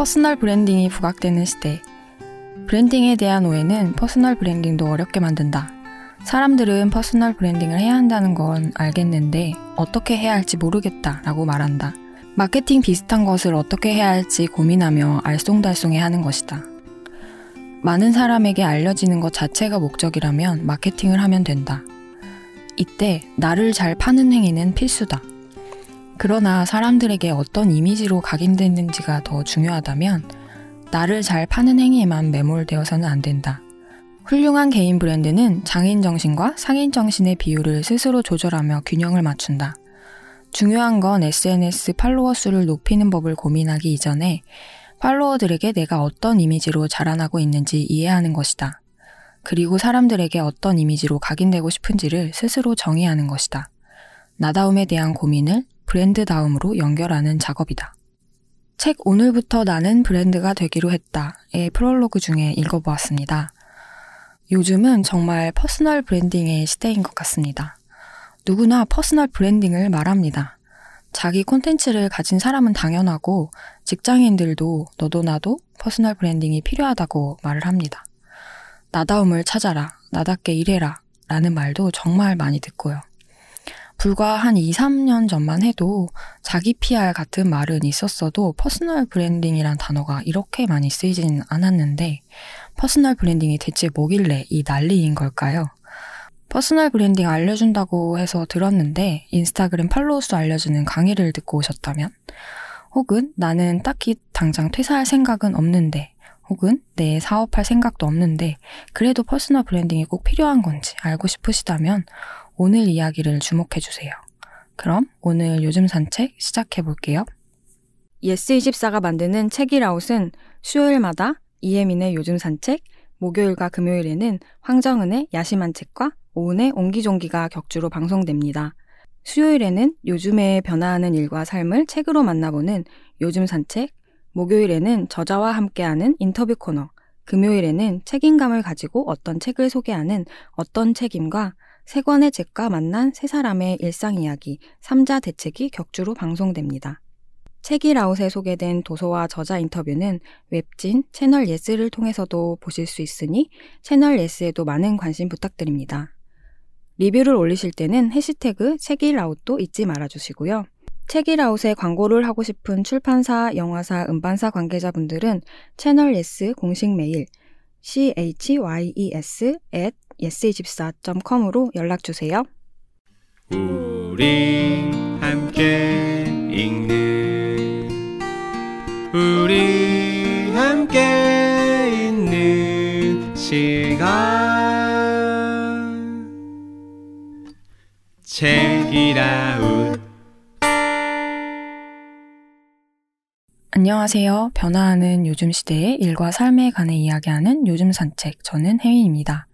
퍼스널 브랜딩이 부각되는 시대. 브랜딩에 대한 오해는 퍼스널 브랜딩도 어렵게 만든다. 사람들은 퍼스널 브랜딩을 해야 한다는 건 알겠는데 어떻게 해야 할지 모르겠다라고 말한다. 마케팅 비슷한 것을 어떻게 해야 할지 고민하며 알쏭달쏭해 하는 것이다. 많은 사람에게 알려지는 것 자체가 목적이라면 마케팅을 하면 된다. 이때 나를 잘 파는 행위는 필수다. 그러나 사람들에게 어떤 이미지로 각인되는지가 더 중요하다면 나를 잘 파는 행위에만 매몰되어서는 안 된다. 훌륭한 개인 브랜드는 장인 정신과 상인 정신의 비율을 스스로 조절하며 균형을 맞춘다. 중요한 건 SNS 팔로워 수를 높이는 법을 고민하기 이전에 팔로워들에게 내가 어떤 이미지로 자라나고 있는지 이해하는 것이다. 그리고 사람들에게 어떤 이미지로 각인되고 싶은지를 스스로 정의하는 것이다. 나다움에 대한 고민을 브랜드다움으로 연결하는 작업이다. 책 오늘부터 나는 브랜드가 되기로 했다의 프롤로그 중에 읽어보았습니다. 요즘은 정말 퍼스널 브랜딩의 시대인 것 같습니다. 누구나 퍼스널 브랜딩을 말합니다. 자기 콘텐츠를 가진 사람은 당연하고 직장인들도 너도 나도 퍼스널 브랜딩이 필요하다고 말을 합니다. 나다움을 찾아라, 나답게 일해라 라는 말도 정말 많이 듣고요. 불과 한 2, 3년 전만 해도 자기 PR 같은 말은 있었어도 퍼스널 브랜딩이란 단어가 이렇게 많이 쓰이진 않았는데 퍼스널 브랜딩이 대체 뭐길래 이 난리인 걸까요? 퍼스널 브랜딩 알려준다고 해서 들었는데 인스타그램 팔로우 수 알려주는 강의를 듣고 오셨다면 혹은 나는 딱히 당장 퇴사할 생각은 없는데 혹은 내 사업할 생각도 없는데 그래도 퍼스널 브랜딩이 꼭 필요한 건지 알고 싶으시다면 오늘 이야기를 주목해주세요. 그럼 오늘 요즘 산책 시작해볼게요. 예스24가 만드는 책일아웃은 수요일마다 이혜민의 요즘 산책, 목요일과 금요일에는 황정은의 야심한 책과 오은의 옹기종기가 격주로 방송됩니다. 수요일에는 요즘에 변화하는 일과 삶을 책으로 만나보는 요즘 산책, 목요일에는 저자와 함께하는 인터뷰 코너, 금요일에는 책임감을 가지고 어떤 책을 소개하는 어떤 책임과 세 권의 책과 만난 세 사람의 일상 이야기, 3자 대책이 격주로 방송됩니다. 책일아웃에 소개된 도서와 저자 인터뷰는 웹진 채널 예스를 통해서도 보실 수 있으니 채널 예스에도 많은 관심 부탁드립니다. 리뷰를 올리실 때는 해시태그 책일아웃도 잊지 말아주시고요. 책일아웃에 광고를 하고 싶은 출판사, 영화사, 음반사 관계자분들은 채널 예스 공식 메일 chyes@yes24.com으로 연락주세요. 우리 함께 읽는 우리 함께 있는 시간 책이라운. 안녕하세요. 변화하는 요즘 시대의 일과 삶에 관해 이야기하는 요즘 산책, 저는 혜민입니다.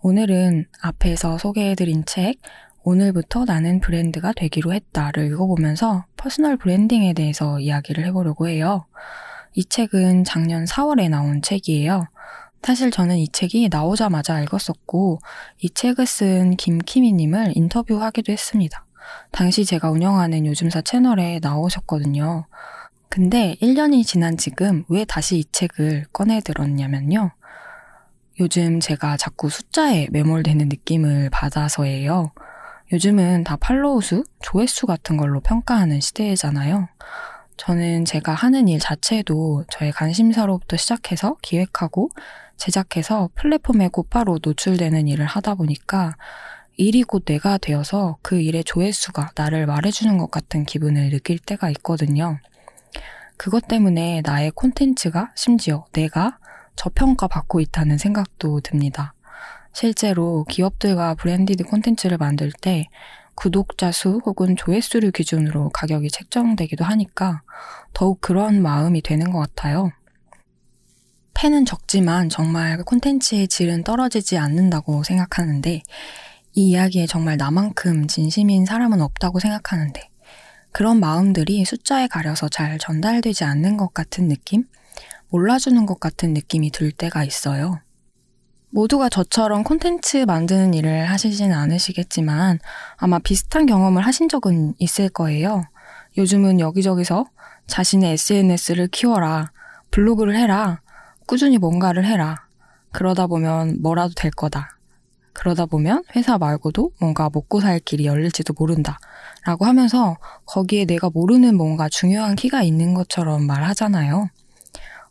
오늘은 앞에서 소개해드린 책 오늘부터 나는 브랜드가 되기로 했다를 읽어보면서 퍼스널 브랜딩에 대해서 이야기를 해보려고 해요. 이 책은 작년 4월에 나온 책이에요. 사실 저는 이 책이 나오자마자 읽었었고 이 책을 쓴 김키미님을 인터뷰하기도 했습니다. 당시 제가 운영하는 요즘사 채널에 나오셨거든요. 근데 1년이 지난 지금 왜 다시 이 책을 꺼내들었냐면요. 요즘 제가 자꾸 숫자에 매몰되는 느낌을 받아서예요. 요즘은 다 팔로우 수, 조회수 같은 걸로 평가하는 시대잖아요. 저는 제가 하는 일 자체도 저의 관심사로부터 시작해서 기획하고 제작해서 플랫폼에 곧바로 노출되는 일을 하다 보니까 일이 곧 내가 되어서 그 일의 조회수가 나를 말해주는 것 같은 기분을 느낄 때가 있거든요. 그것 때문에 나의 콘텐츠가 심지어 내가 저평가받고 있다는 생각도 듭니다. 실제로 기업들과 브랜디드 콘텐츠를 만들 때 구독자 수 혹은 조회수를 기준으로 가격이 책정되기도 하니까 더욱 그런 마음이 되는 것 같아요. 팬은 적지만 정말 콘텐츠의 질은 떨어지지 않는다고 생각하는데 이 이야기에 정말 나만큼 진심인 사람은 없다고 생각하는데 그런 마음들이 숫자에 가려서 잘 전달되지 않는 것 같은 느낌? 몰라주는 것 같은 느낌이 들 때가 있어요. 모두가 저처럼 콘텐츠 만드는 일을 하시진 않으시겠지만 아마 비슷한 경험을 하신 적은 있을 거예요. 요즘은 여기저기서 자신의 SNS를 키워라, 블로그를 해라, 꾸준히 뭔가를 해라. 그러다 보면 뭐라도 될 거다. 그러다 보면 회사 말고도 뭔가 먹고 살 길이 열릴지도 모른다. 라고 하면서 거기에 내가 모르는 뭔가 중요한 키가 있는 것처럼 말하잖아요.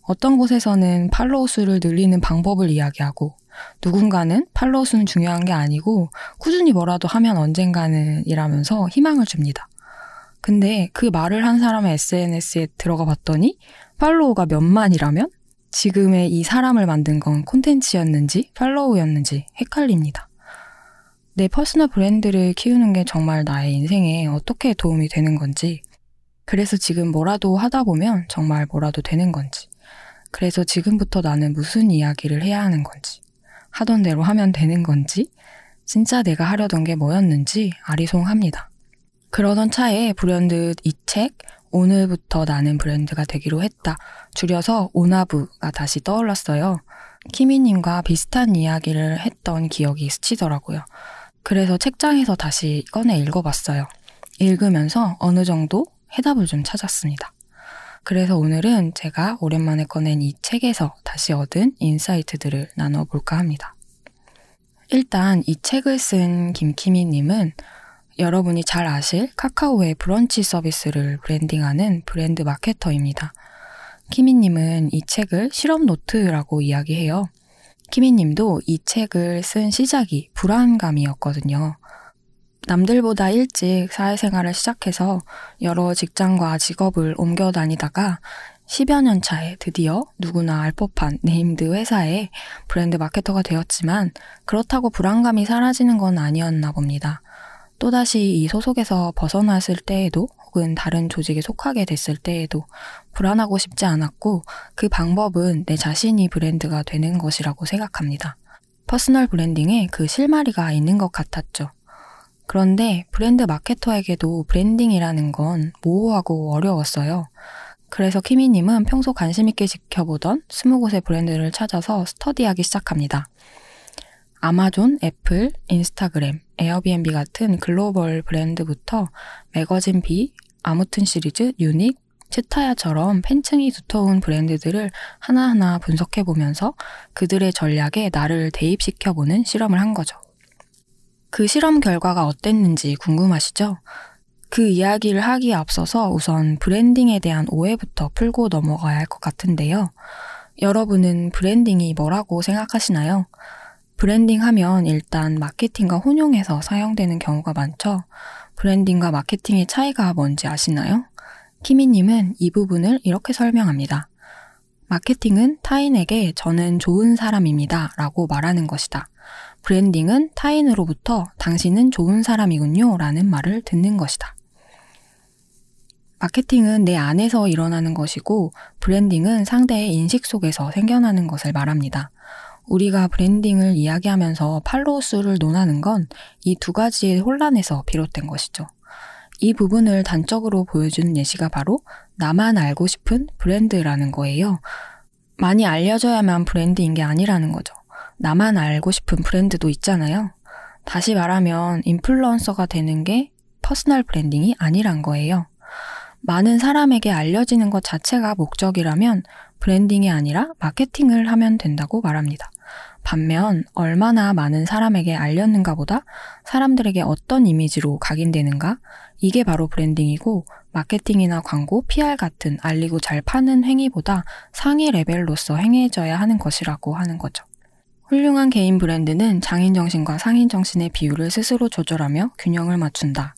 어떤 곳에서는 팔로워 수를 늘리는 방법을 이야기하고 누군가는 팔로워 수는 중요한 게 아니고 꾸준히 뭐라도 하면 언젠가는 이라면서 희망을 줍니다. 근데 그 말을 한 사람의 SNS에 들어가 봤더니 팔로우가 몇만이라면 지금의 이 사람을 만든 건 콘텐츠였는지 팔로우였는지 헷갈립니다. 내 퍼스널 브랜드를 키우는 게 정말 나의 인생에 어떻게 도움이 되는 건지, 그래서 지금 뭐라도 하다 보면 정말 뭐라도 되는 건지, 그래서 지금부터 나는 무슨 이야기를 해야 하는 건지, 하던 대로 하면 되는 건지, 진짜 내가 하려던 게 뭐였는지 아리송합니다. 그러던 차에 불현듯 이 책, 오늘부터 나는 브랜드가 되기로 했다, 줄여서 오나브가 다시 떠올랐어요. 키미님과 비슷한 이야기를 했던 기억이 스치더라고요. 그래서 책장에서 다시 꺼내 읽어봤어요. 읽으면서 어느 정도 해답을 좀 찾았습니다. 그래서 오늘은 제가 오랜만에 꺼낸 이 책에서 다시 얻은 인사이트들을 나눠볼까 합니다. 일단 이 책을 쓴 김키미님은 여러분이 잘 아실 카카오의 브런치 서비스를 브랜딩하는 브랜드 마케터입니다. 키미님은 이 책을 실험 노트라고 이야기해요. 키미님도 이 책을 쓴 시작이 불안감이었거든요. 남들보다 일찍 사회생활을 시작해서 여러 직장과 직업을 옮겨 다니다가 10여 년 차에 드디어 누구나 알 법한 네임드 회사의 브랜드 마케터가 되었지만 그렇다고 불안감이 사라지는 건 아니었나 봅니다. 또다시 이 소속에서 벗어났을 때에도 혹은 다른 조직에 속하게 됐을 때에도 불안하고 싶지 않았고 그 방법은 내 자신이 브랜드가 되는 것이라고 생각합니다. 퍼스널 브랜딩에 그 실마리가 있는 것 같았죠. 그런데 브랜드 마케터에게도 브랜딩이라는 건 모호하고 어려웠어요. 그래서 키미님은 평소 관심 있게 지켜보던 20곳의 브랜드를 찾아서 스터디하기 시작합니다. 아마존, 애플, 인스타그램, 에어비앤비 같은 글로벌 브랜드부터 매거진 B, 아무튼 시리즈, 유니, 채타야처럼 팬층이 두터운 브랜드들을 하나하나 분석해보면서 그들의 전략에 나를 대입시켜보는 실험을 한 거죠. 그 실험 결과가 어땠는지 궁금하시죠? 그 이야기를 하기에 앞서서 우선 브랜딩에 대한 오해부터 풀고 넘어가야 할 것 같은데요. 여러분은 브랜딩이 뭐라고 생각하시나요? 브랜딩 하면 일단 마케팅과 혼용해서 사용되는 경우가 많죠. 브랜딩과 마케팅의 차이가 뭔지 아시나요? 키미님은 이 부분을 이렇게 설명합니다. 마케팅은 타인에게 저는 좋은 사람입니다 라고 말하는 것이다. 브랜딩은 타인으로부터 당신은 좋은 사람이군요 라는 말을 듣는 것이다. 마케팅은 내 안에서 일어나는 것이고 브랜딩은 상대의 인식 속에서 생겨나는 것을 말합니다. 우리가 브랜딩을 이야기하면서 팔로우 수를 논하는 건 이 두 가지의 혼란에서 비롯된 것이죠. 이 부분을 단적으로 보여주는 예시가 바로 나만 알고 싶은 브랜드라는 거예요. 많이 알려져야만 브랜드인 게 아니라는 거죠. 나만 알고 싶은 브랜드도 있잖아요. 다시 말하면 인플루언서가 되는 게 퍼스널 브랜딩이 아니란 거예요. 많은 사람에게 알려지는 것 자체가 목적이라면 브랜딩이 아니라 마케팅을 하면 된다고 말합니다. 반면 얼마나 많은 사람에게 알렸는가 보다 사람들에게 어떤 이미지로 각인되는가, 이게 바로 브랜딩이고 마케팅이나 광고, PR 같은 알리고 잘 파는 행위보다 상위 레벨로서 행해져야 하는 것이라고 하는 거죠. 훌륭한 개인 브랜드는 장인정신과 상인정신의 비율을 스스로 조절하며 균형을 맞춘다.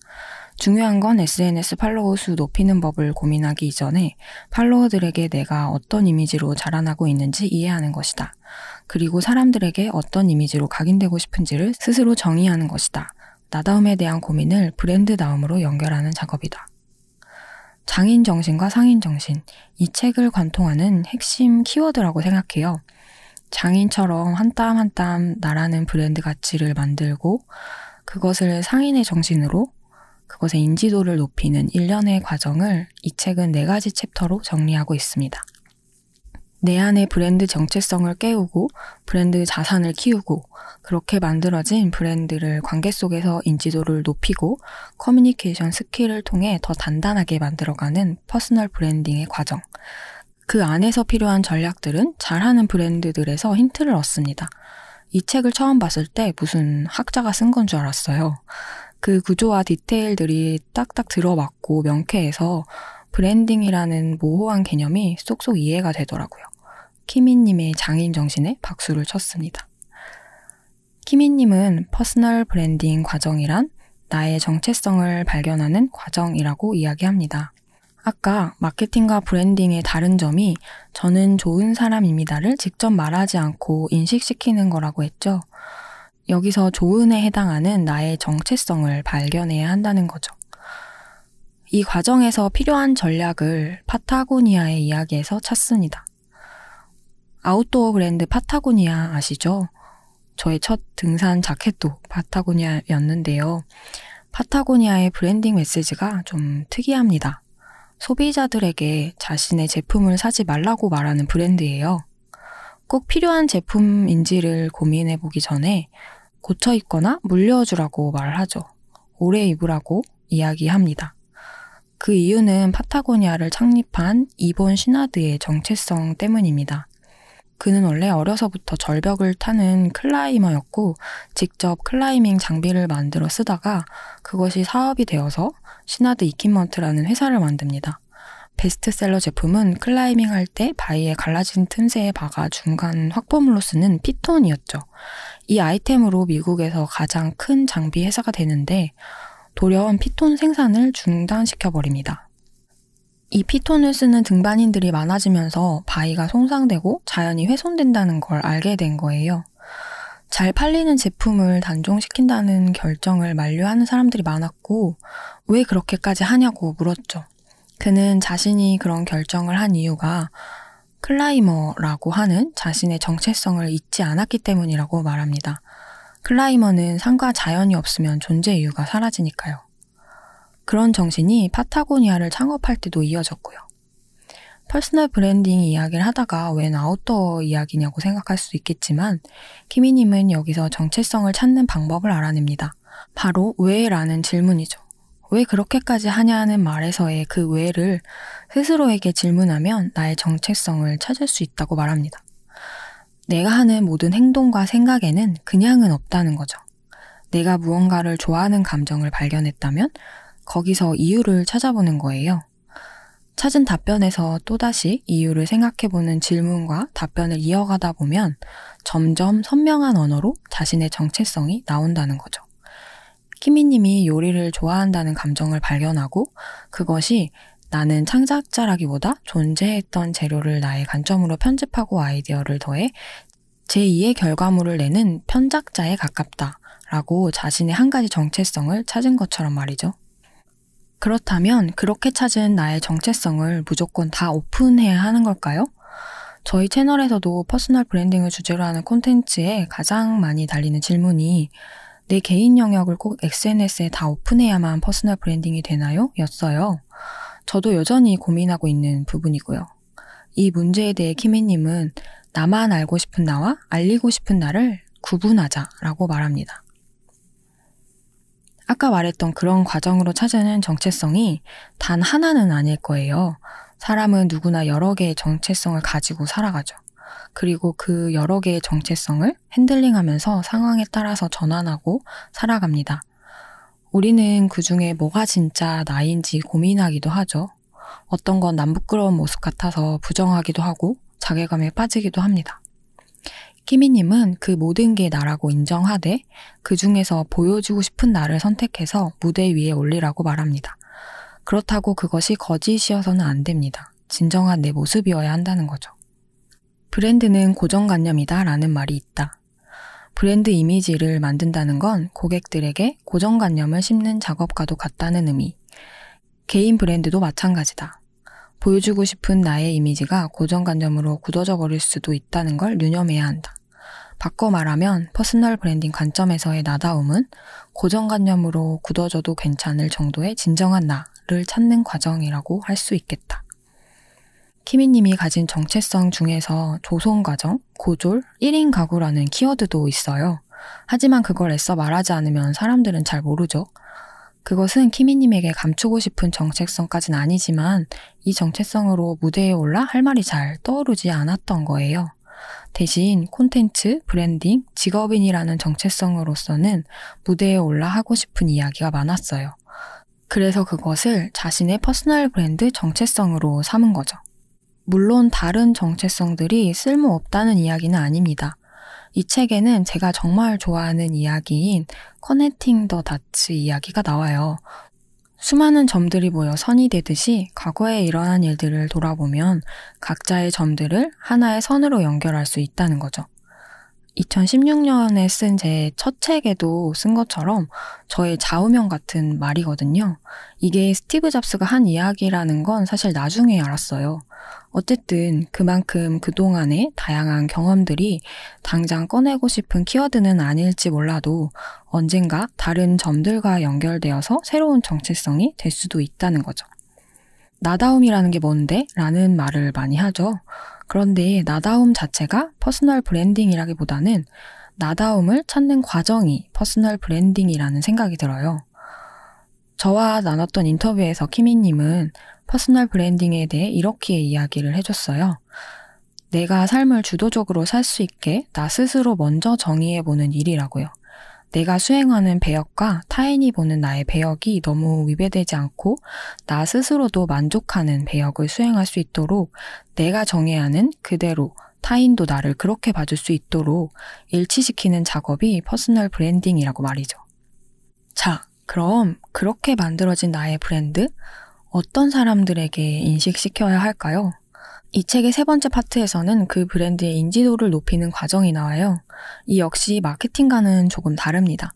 중요한 건 SNS 팔로워 수 높이는 법을 고민하기 이전에 팔로워들에게 내가 어떤 이미지로 자라나고 있는지 이해하는 것이다. 그리고 사람들에게 어떤 이미지로 각인되고 싶은지를 스스로 정의하는 것이다. 나다움에 대한 고민을 브랜드다움으로 연결하는 작업이다. 장인 정신과 상인 정신, 이 책을 관통하는 핵심 키워드라고 생각해요. 장인처럼 한 땀 한 땀 나라는 브랜드 가치를 만들고 그것을 상인의 정신으로 그것의 인지도를 높이는 일련의 과정을 이 책은 4가지 챕터로 정리하고 있습니다. 내 안의 브랜드 정체성을 깨우고 브랜드 자산을 키우고 그렇게 만들어진 브랜드를 관계 속에서 인지도를 높이고 커뮤니케이션 스킬을 통해 더 단단하게 만들어가는 퍼스널 브랜딩의 과정. 그 안에서 필요한 전략들은 잘하는 브랜드들에서 힌트를 얻습니다. 이 책을 처음 봤을 때 무슨 학자가 쓴 건 줄 알았어요. 그 구조와 디테일들이 딱딱 들어맞고 명쾌해서 브랜딩이라는 모호한 개념이 쏙쏙 이해가 되더라고요. 키미님의 장인 정신에 박수를 쳤습니다. 키미님은 퍼스널 브랜딩 과정이란 나의 정체성을 발견하는 과정이라고 이야기합니다. 아까 마케팅과 브랜딩의 다른 점이 저는 좋은 사람입니다를 직접 말하지 않고 인식시키는 거라고 했죠. 여기서 좋은에 해당하는 나의 정체성을 발견해야 한다는 거죠. 이 과정에서 필요한 전략을 파타고니아의 이야기에서 찾습니다. 아웃도어 브랜드 파타고니아 아시죠? 저의 첫 등산 자켓도 파타고니아였는데요. 파타고니아의 브랜딩 메시지가 좀 특이합니다. 소비자들에게 자신의 제품을 사지 말라고 말하는 브랜드예요. 꼭 필요한 제품인지를 고민해보기 전에 고쳐 입거나 물려주라고 말하죠. 오래 입으라고 이야기합니다. 그 이유는 파타고니아를 창립한 이본 시나드의 정체성 때문입니다. 그는 원래 어려서부터 절벽을 타는 클라이머였고 직접 클라이밍 장비를 만들어 쓰다가 그것이 사업이 되어서 시나드 이퀴먼트라는 회사를 만듭니다. 베스트셀러 제품은 클라이밍 할 때 바위에 갈라진 틈새에 박아 중간 확보물로 쓰는 피톤이었죠. 이 아이템으로 미국에서 가장 큰 장비 회사가 되는데 돌연 피톤 생산을 중단시켜버립니다. 이 피톤을 쓰는 등반인들이 많아지면서 바위가 손상되고 자연이 훼손된다는 걸 알게 된 거예요. 잘 팔리는 제품을 단종시킨다는 결정을 만류하는 사람들이 많았고 왜 그렇게까지 하냐고 물었죠. 그는 자신이 그런 결정을 한 이유가 클라이머라고 하는 자신의 정체성을 잊지 않았기 때문이라고 말합니다. 클라이머는 산과 자연이 없으면 존재 이유가 사라지니까요. 그런 정신이 파타고니아를 창업할 때도 이어졌고요. 퍼스널 브랜딩 이야기를 하다가 웬 아웃도어 이야기냐고 생각할 수 있겠지만 키미님은 여기서 정체성을 찾는 방법을 알아냅니다. 바로 왜라는 질문이죠. 왜 그렇게까지 하냐는 말에서의 그 왜를 스스로에게 질문하면 나의 정체성을 찾을 수 있다고 말합니다. 내가 하는 모든 행동과 생각에는 그냥은 없다는 거죠. 내가 무언가를 좋아하는 감정을 발견했다면 거기서 이유를 찾아보는 거예요. 찾은 답변에서 또다시 이유를 생각해보는 질문과 답변을 이어가다 보면 점점 선명한 언어로 자신의 정체성이 나온다는 거죠. 키미님이 요리를 좋아한다는 감정을 발견하고 그것이 나는 창작자라기보다 존재했던 재료를 나의 관점으로 편집하고 아이디어를 더해 제2의 결과물을 내는 편작자에 가깝다라고 자신의 한 가지 정체성을 찾은 것처럼 말이죠. 그렇다면 그렇게 찾은 나의 정체성을 무조건 다 오픈해야 하는 걸까요? 저희 채널에서도 퍼스널 브랜딩을 주제로 하는 콘텐츠에 가장 많이 달리는 질문이 내 개인 영역을 꼭 SNS에 다 오픈해야만 퍼스널 브랜딩이 되나요? 였어요. 저도 여전히 고민하고 있는 부분이고요. 이 문제에 대해 키미님은 나만 알고 싶은 나와 알리고 싶은 나를 구분하자라고 말합니다. 아까 말했던 그런 과정으로 찾아낸 정체성이 단 하나는 아닐 거예요. 사람은 누구나 여러 개의 정체성을 가지고 살아가죠. 그리고 그 여러 개의 정체성을 핸들링하면서 상황에 따라서 전환하고 살아갑니다. 우리는 그 중에 뭐가 진짜 나인지 고민하기도 하죠. 어떤 건 남 부끄러운 모습 같아서 부정하기도 하고 자괴감에 빠지기도 합니다. 키미님은 그 모든 게 나라고 인정하되 그 중에서 보여주고 싶은 나를 선택해서 무대 위에 올리라고 말합니다. 그렇다고 그것이 거짓이어서는 안 됩니다. 진정한 내 모습이어야 한다는 거죠. 브랜드는 고정관념이다 라는 말이 있다. 브랜드 이미지를 만든다는 건 고객들에게 고정관념을 심는 작업과도 같다는 의미. 개인 브랜드도 마찬가지다. 보여주고 싶은 나의 이미지가 고정관념으로 굳어져 버릴 수도 있다는 걸 유념해야 한다. 바꿔 말하면 퍼스널 브랜딩 관점에서의 나다움은 고정관념으로 굳어져도 괜찮을 정도의 진정한 나를 찾는 과정이라고 할 수 있겠다. 키미님이 가진 정체성 중에서 조선가정, 고졸, 1인 가구라는 키워드도 있어요. 하지만 그걸 애써 말하지 않으면 사람들은 잘 모르죠. 그것은 키미님에게 감추고 싶은 정체성까진 아니지만 이 정체성으로 무대에 올라 할 말이 잘 떠오르지 않았던 거예요. 대신 콘텐츠, 브랜딩, 직업인이라는 정체성으로서는 무대에 올라 하고 싶은 이야기가 많았어요. 그래서 그것을 자신의 퍼스널 브랜드 정체성으로 삼은 거죠. 물론 다른 정체성들이 쓸모없다는 이야기는 아닙니다. 이 책에는 제가 정말 좋아하는 이야기인 커넥팅 더 다츠 이야기가 나와요. 수많은 점들이 모여 선이 되듯이 과거에 일어난 일들을 돌아보면 각자의 점들을 하나의 선으로 연결할 수 있다는 거죠. 2016년에 쓴 제 첫 책에도 쓴 것처럼 저의 좌우명 같은 말이거든요. 이게 스티브 잡스가 한 이야기라는 건 사실 나중에 알았어요. 어쨌든 그만큼 그동안의 다양한 경험들이 당장 꺼내고 싶은 키워드는 아닐지 몰라도 언젠가 다른 점들과 연결되어서 새로운 정체성이 될 수도 있다는 거죠. 나다움이라는 게 뭔데? 라는 말을 많이 하죠. 그런데 나다움 자체가 퍼스널 브랜딩이라기보다는 나다움을 찾는 과정이 퍼스널 브랜딩이라는 생각이 들어요. 저와 나눴던 인터뷰에서 키미님은 퍼스널 브랜딩에 대해 이렇게 이야기를 해줬어요. 내가 삶을 주도적으로 살 수 있게 나 스스로 먼저 정의해보는 일이라고요. 내가 수행하는 배역과 타인이 보는 나의 배역이 너무 위배되지 않고 나 스스로도 만족하는 배역을 수행할 수 있도록 내가 정의하는 그대로 타인도 나를 그렇게 봐줄 수 있도록 일치시키는 작업이 퍼스널 브랜딩이라고 말이죠. 자, 그럼 그렇게 만들어진 나의 브랜드 어떤 사람들에게 인식시켜야 할까요? 이 책의 세 번째 파트에서는 그 브랜드의 인지도를 높이는 과정이 나와요. 이 역시 마케팅과는 조금 다릅니다.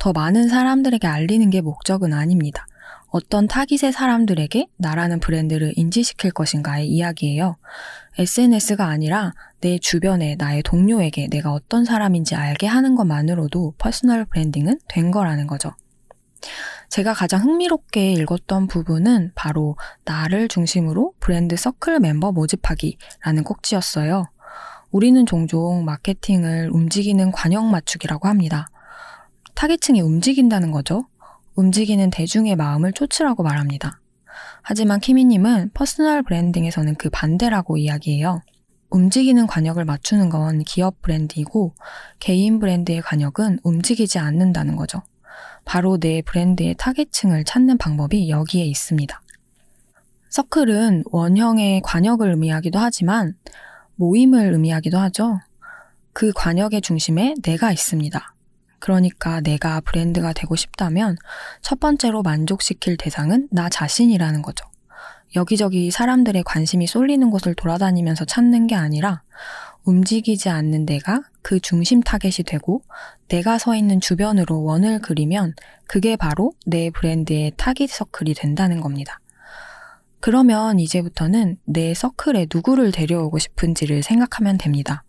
더 많은 사람들에게 알리는 게 목적은 아닙니다. 어떤 타깃의 사람들에게 나라는 브랜드를 인지시킬 것인가의 이야기예요. SNS가 아니라 내 주변의 나의 동료에게 내가 어떤 사람인지 알게 하는 것만으로도 퍼스널 브랜딩은 된 거라는 거죠. 제가 가장 흥미롭게 읽었던 부분은 바로 나를 중심으로 브랜드 서클 멤버 모집하기라는 꼭지였어요. 우리는 종종 마케팅을 움직이는 관역 맞추기라고 합니다. 타깃층이 움직인다는 거죠. 움직이는 대중의 마음을 쫓으라고 말합니다. 하지만 키미님은 퍼스널 브랜딩에서는 그 반대라고 이야기해요. 움직이는 관역을 맞추는 건 기업 브랜드이고 개인 브랜드의 관역은 움직이지 않는다는 거죠. 바로 내 브랜드의 타겟층을 찾는 방법이 여기에 있습니다. 서클은 원형의 관역을 의미하기도 하지만 모임을 의미하기도 하죠. 그 관역의 중심에 내가 있습니다. 그러니까 내가 브랜드가 되고 싶다면 첫 번째로 만족시킬 대상은 나 자신이라는 거죠. 여기저기 사람들의 관심이 쏠리는 곳을 돌아다니면서 찾는 게 아니라 움직이지 않는 내가 그 중심 타겟이 되고 내가 서 있는 주변으로 원을 그리면 그게 바로 내 브랜드의 타깃 서클이 된다는 겁니다. 그러면 이제부터는 내 서클에 누구를 데려오고 싶은지를 생각하면 됩니다.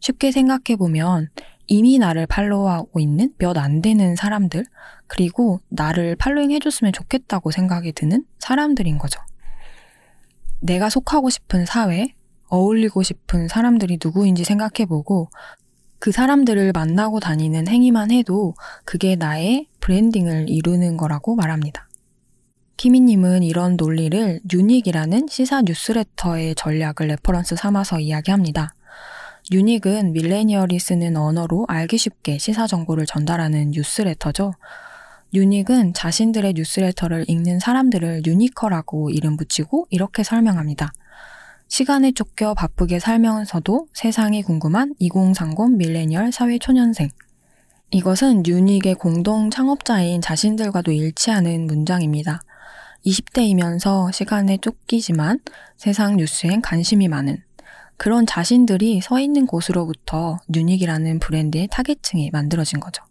쉽게 생각해보면 이미 나를 팔로우하고 있는 몇 안 되는 사람들, 그리고 나를 팔로잉 해줬으면 좋겠다고 생각이 드는 사람들인 거죠. 내가 속하고 싶은 사회, 어울리고 싶은 사람들이 누구인지 생각해보고 그 사람들을 만나고 다니는 행위만 해도 그게 나의 브랜딩을 이루는 거라고 말합니다. 키미님은 이런 논리를 유닉이라는 시사 뉴스레터의 전략을 레퍼런스 삼아서 이야기합니다. 유닉은 밀레니얼이 쓰는 언어로 알기 쉽게 시사 정보를 전달하는 뉴스레터죠. 유닉은 자신들의 뉴스레터를 읽는 사람들을 유니커라고 이름 붙이고 이렇게 설명합니다. 시간에 쫓겨 바쁘게 살면서도 세상이 궁금한 2030 밀레니얼 사회초년생. 이것은 유닉의 공동 창업자인 자신들과도 일치하는 문장입니다. 20대이면서 시간에 쫓기지만 세상 뉴스엔 관심이 많은 그런 자신들이 서 있는 곳으로부터 유닉이라는 브랜드의 타겟층이 만들어진 거죠.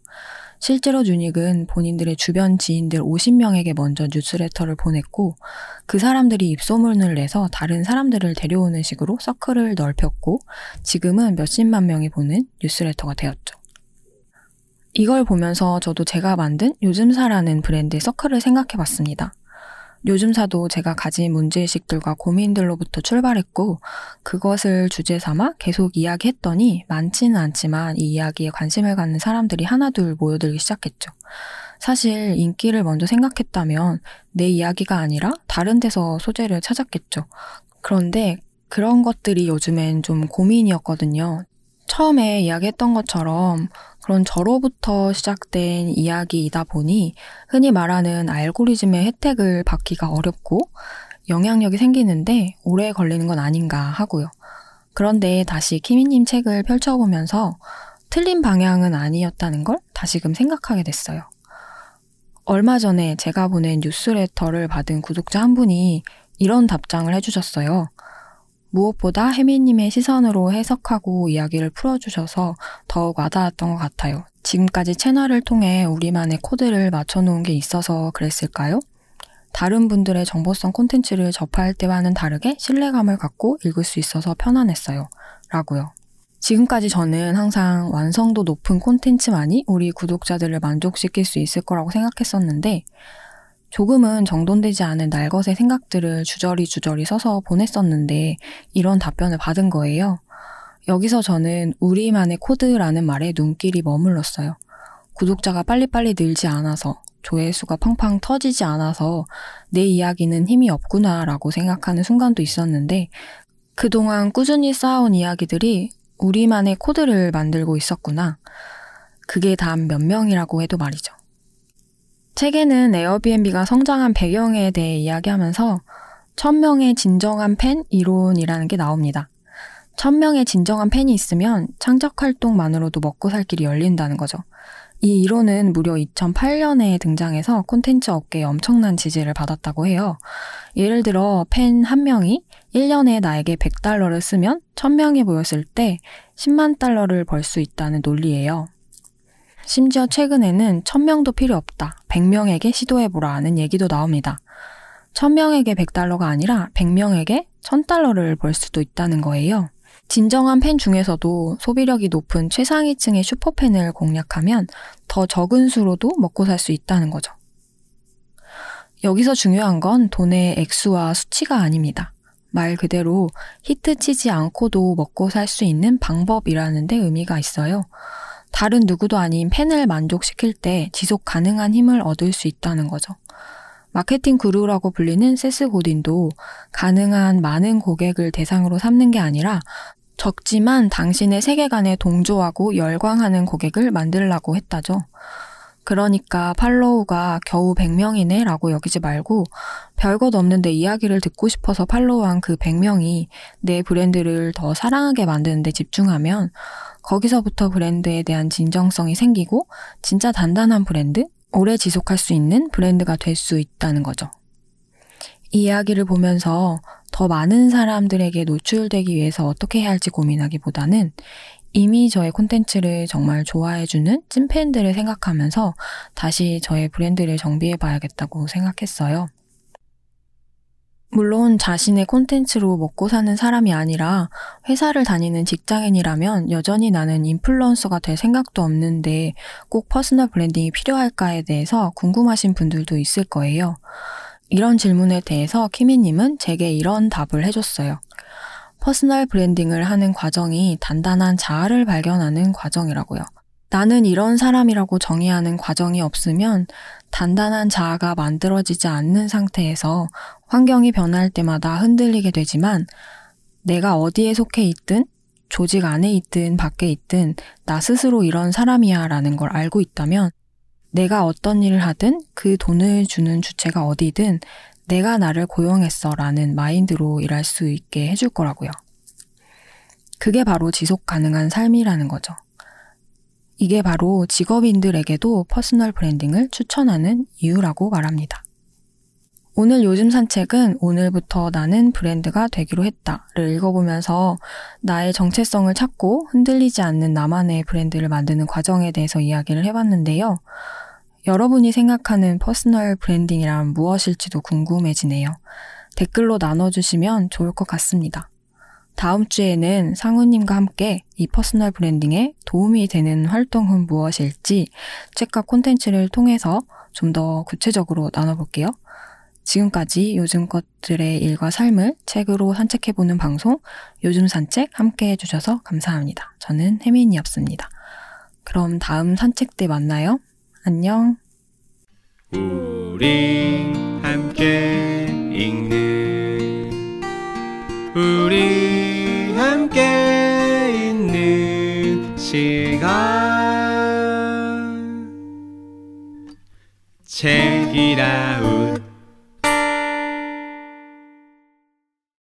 실제로 유닉은 본인들의 주변 지인들 50명에게 먼저 뉴스레터를 보냈고 그 사람들이 입소문을 내서 다른 사람들을 데려오는 식으로 서클을 넓혔고 지금은 몇십만 명이 보는 뉴스레터가 되었죠. 이걸 보면서 저도 제가 만든 요즘사라는 브랜드의 서클을 생각해봤습니다. 요즘사도 제가 가진 문제의식들과 고민들로부터 출발했고 그것을 주제 삼아 계속 이야기했더니 많지는 않지만 이 이야기에 관심을 갖는 사람들이 하나둘 모여들기 시작했죠. 사실 인기를 먼저 생각했다면 내 이야기가 아니라 다른 데서 소재를 찾았겠죠. 그런데 그런 것들이 요즘엔 좀 고민이었거든요. 처음에 이야기했던 것처럼 그런 저로부터 시작된 이야기이다 보니 흔히 말하는 알고리즘의 혜택을 받기가 어렵고 영향력이 생기는데 오래 걸리는 건 아닌가 하고요. 그런데 다시 키미님 책을 펼쳐보면서 틀린 방향은 아니었다는 걸 다시금 생각하게 됐어요. 얼마 전에 제가 보낸 뉴스레터를 받은 구독자 한 분이 이런 답장을 해주셨어요. 무엇보다 혜민님의 시선으로 해석하고 이야기를 풀어주셔서 더욱 와닿았던 것 같아요. 지금까지 채널을 통해 우리만의 코드를 맞춰놓은 게 있어서 그랬을까요? 다른 분들의 정보성 콘텐츠를 접할 때와는 다르게 신뢰감을 갖고 읽을 수 있어서 편안했어요. 라고요. 지금까지 저는 항상 완성도 높은 콘텐츠만이 우리 구독자들을 만족시킬 수 있을 거라고 생각했었는데 조금은 정돈되지 않은 날것의 생각들을 주저리주저리 써서 보냈었는데 이런 답변을 받은 거예요. 여기서 저는 우리만의 코드라는 말에 눈길이 머물렀어요. 구독자가 빨리빨리 늘지 않아서 조회수가 팡팡 터지지 않아서 내 이야기는 힘이 없구나 라고 생각하는 순간도 있었는데 그동안 꾸준히 쌓아온 이야기들이 우리만의 코드를 만들고 있었구나. 그게 단 몇 명이라고 해도 말이죠. 책에는 에어비앤비가 성장한 배경에 대해 이야기하면서 1000명의 진정한 팬 이론이라는 게 나옵니다. 1000명의 진정한 팬이 있으면 창작활동만으로도 먹고 살 길이 열린다는 거죠. 이 이론은 무려 2008년에 등장해서 콘텐츠 업계에 엄청난 지지를 받았다고 해요. 예를 들어 팬 한 명이 1년에 나에게 100달러를 쓰면 1000명이 모였을 때 10만 달러를 벌 수 있다는 논리예요. 심지어 최근에는 1000명도 필요 없다. 100명에게 시도해보라는 얘기도 나옵니다. 1000명에게 100달러가 아니라 100명에게 1000달러를 벌 수도 있다는 거예요. 진정한 팬 중에서도 소비력이 높은 최상위층의 슈퍼팬을 공략하면 더 적은 수로도 먹고 살 수 있다는 거죠. 여기서 중요한 건 돈의 액수와 수치가 아닙니다. 말 그대로 히트 치지 않고도 먹고 살 수 있는 방법이라는 데 의미가 있어요. 다른 누구도 아닌 팬을 만족시킬 때 지속 가능한 힘을 얻을 수 있다는 거죠. 마케팅 그루라고 불리는 세스 고딘도 가능한 많은 고객을 대상으로 삼는 게 아니라 적지만 당신의 세계관에 동조하고 열광하는 고객을 만들라고 했다죠. 그러니까 팔로우가 겨우 100명이네 라고 여기지 말고 별것 없는데 이야기를 듣고 싶어서 팔로우한 그 100명이 내 브랜드를 더 사랑하게 만드는 데 집중하면 거기서부터 브랜드에 대한 진정성이 생기고 진짜 단단한 브랜드, 오래 지속할 수 있는 브랜드가 될 수 있다는 거죠. 이 이야기를 보면서 더 많은 사람들에게 노출되기 위해서 어떻게 해야 할지 고민하기보다는 이미 저의 콘텐츠를 정말 좋아해주는 찐팬들을 생각하면서 다시 저의 브랜드를 정비해봐야겠다고 생각했어요. 물론 자신의 콘텐츠로 먹고 사는 사람이 아니라 회사를 다니는 직장인이라면 여전히 나는 인플루언서가 될 생각도 없는데 꼭 퍼스널 브랜딩이 필요할까에 대해서 궁금하신 분들도 있을 거예요. 이런 질문에 대해서 키미님은 제게 이런 답을 해줬어요. 퍼스널 브랜딩을 하는 과정이 단단한 자아를 발견하는 과정이라고요. 나는 이런 사람이라고 정의하는 과정이 없으면 단단한 자아가 만들어지지 않는 상태에서 환경이 변할 때마다 흔들리게 되지만 내가 어디에 속해 있든 조직 안에 있든 밖에 있든 나 스스로 이런 사람이야 라는 걸 알고 있다면 내가 어떤 일을 하든 그 돈을 주는 주체가 어디든 내가 나를 고용했어 라는 마인드로 일할 수 있게 해줄 거라고요. 그게 바로 지속 가능한 삶이라는 거죠. 이게 바로 직업인들에게도 퍼스널 브랜딩을 추천하는 이유라고 말합니다. 오늘 요즘 산책은 오늘부터 나는 브랜드가 되기로 했다를 읽어보면서 나의 정체성을 찾고 흔들리지 않는 나만의 브랜드를 만드는 과정에 대해서 이야기를 해봤는데요. 여러분이 생각하는 퍼스널 브랜딩이란 무엇일지도 궁금해지네요. 댓글로 나눠주시면 좋을 것 같습니다. 다음 주에는 상우님과 함께 이 퍼스널 브랜딩에 도움이 되는 활동은 무엇일지 책과 콘텐츠를 통해서 좀 더 구체적으로 나눠볼게요. 지금까지 요즘 것들의 일과 삶을 책으로 산책해보는 방송 요즘 산책 함께 해주셔서 감사합니다. 저는 혜민이었습니다. 그럼 다음 산책 때 만나요. 안녕. 우리 함께 읽는 우리 함께 있는 시간 책이라운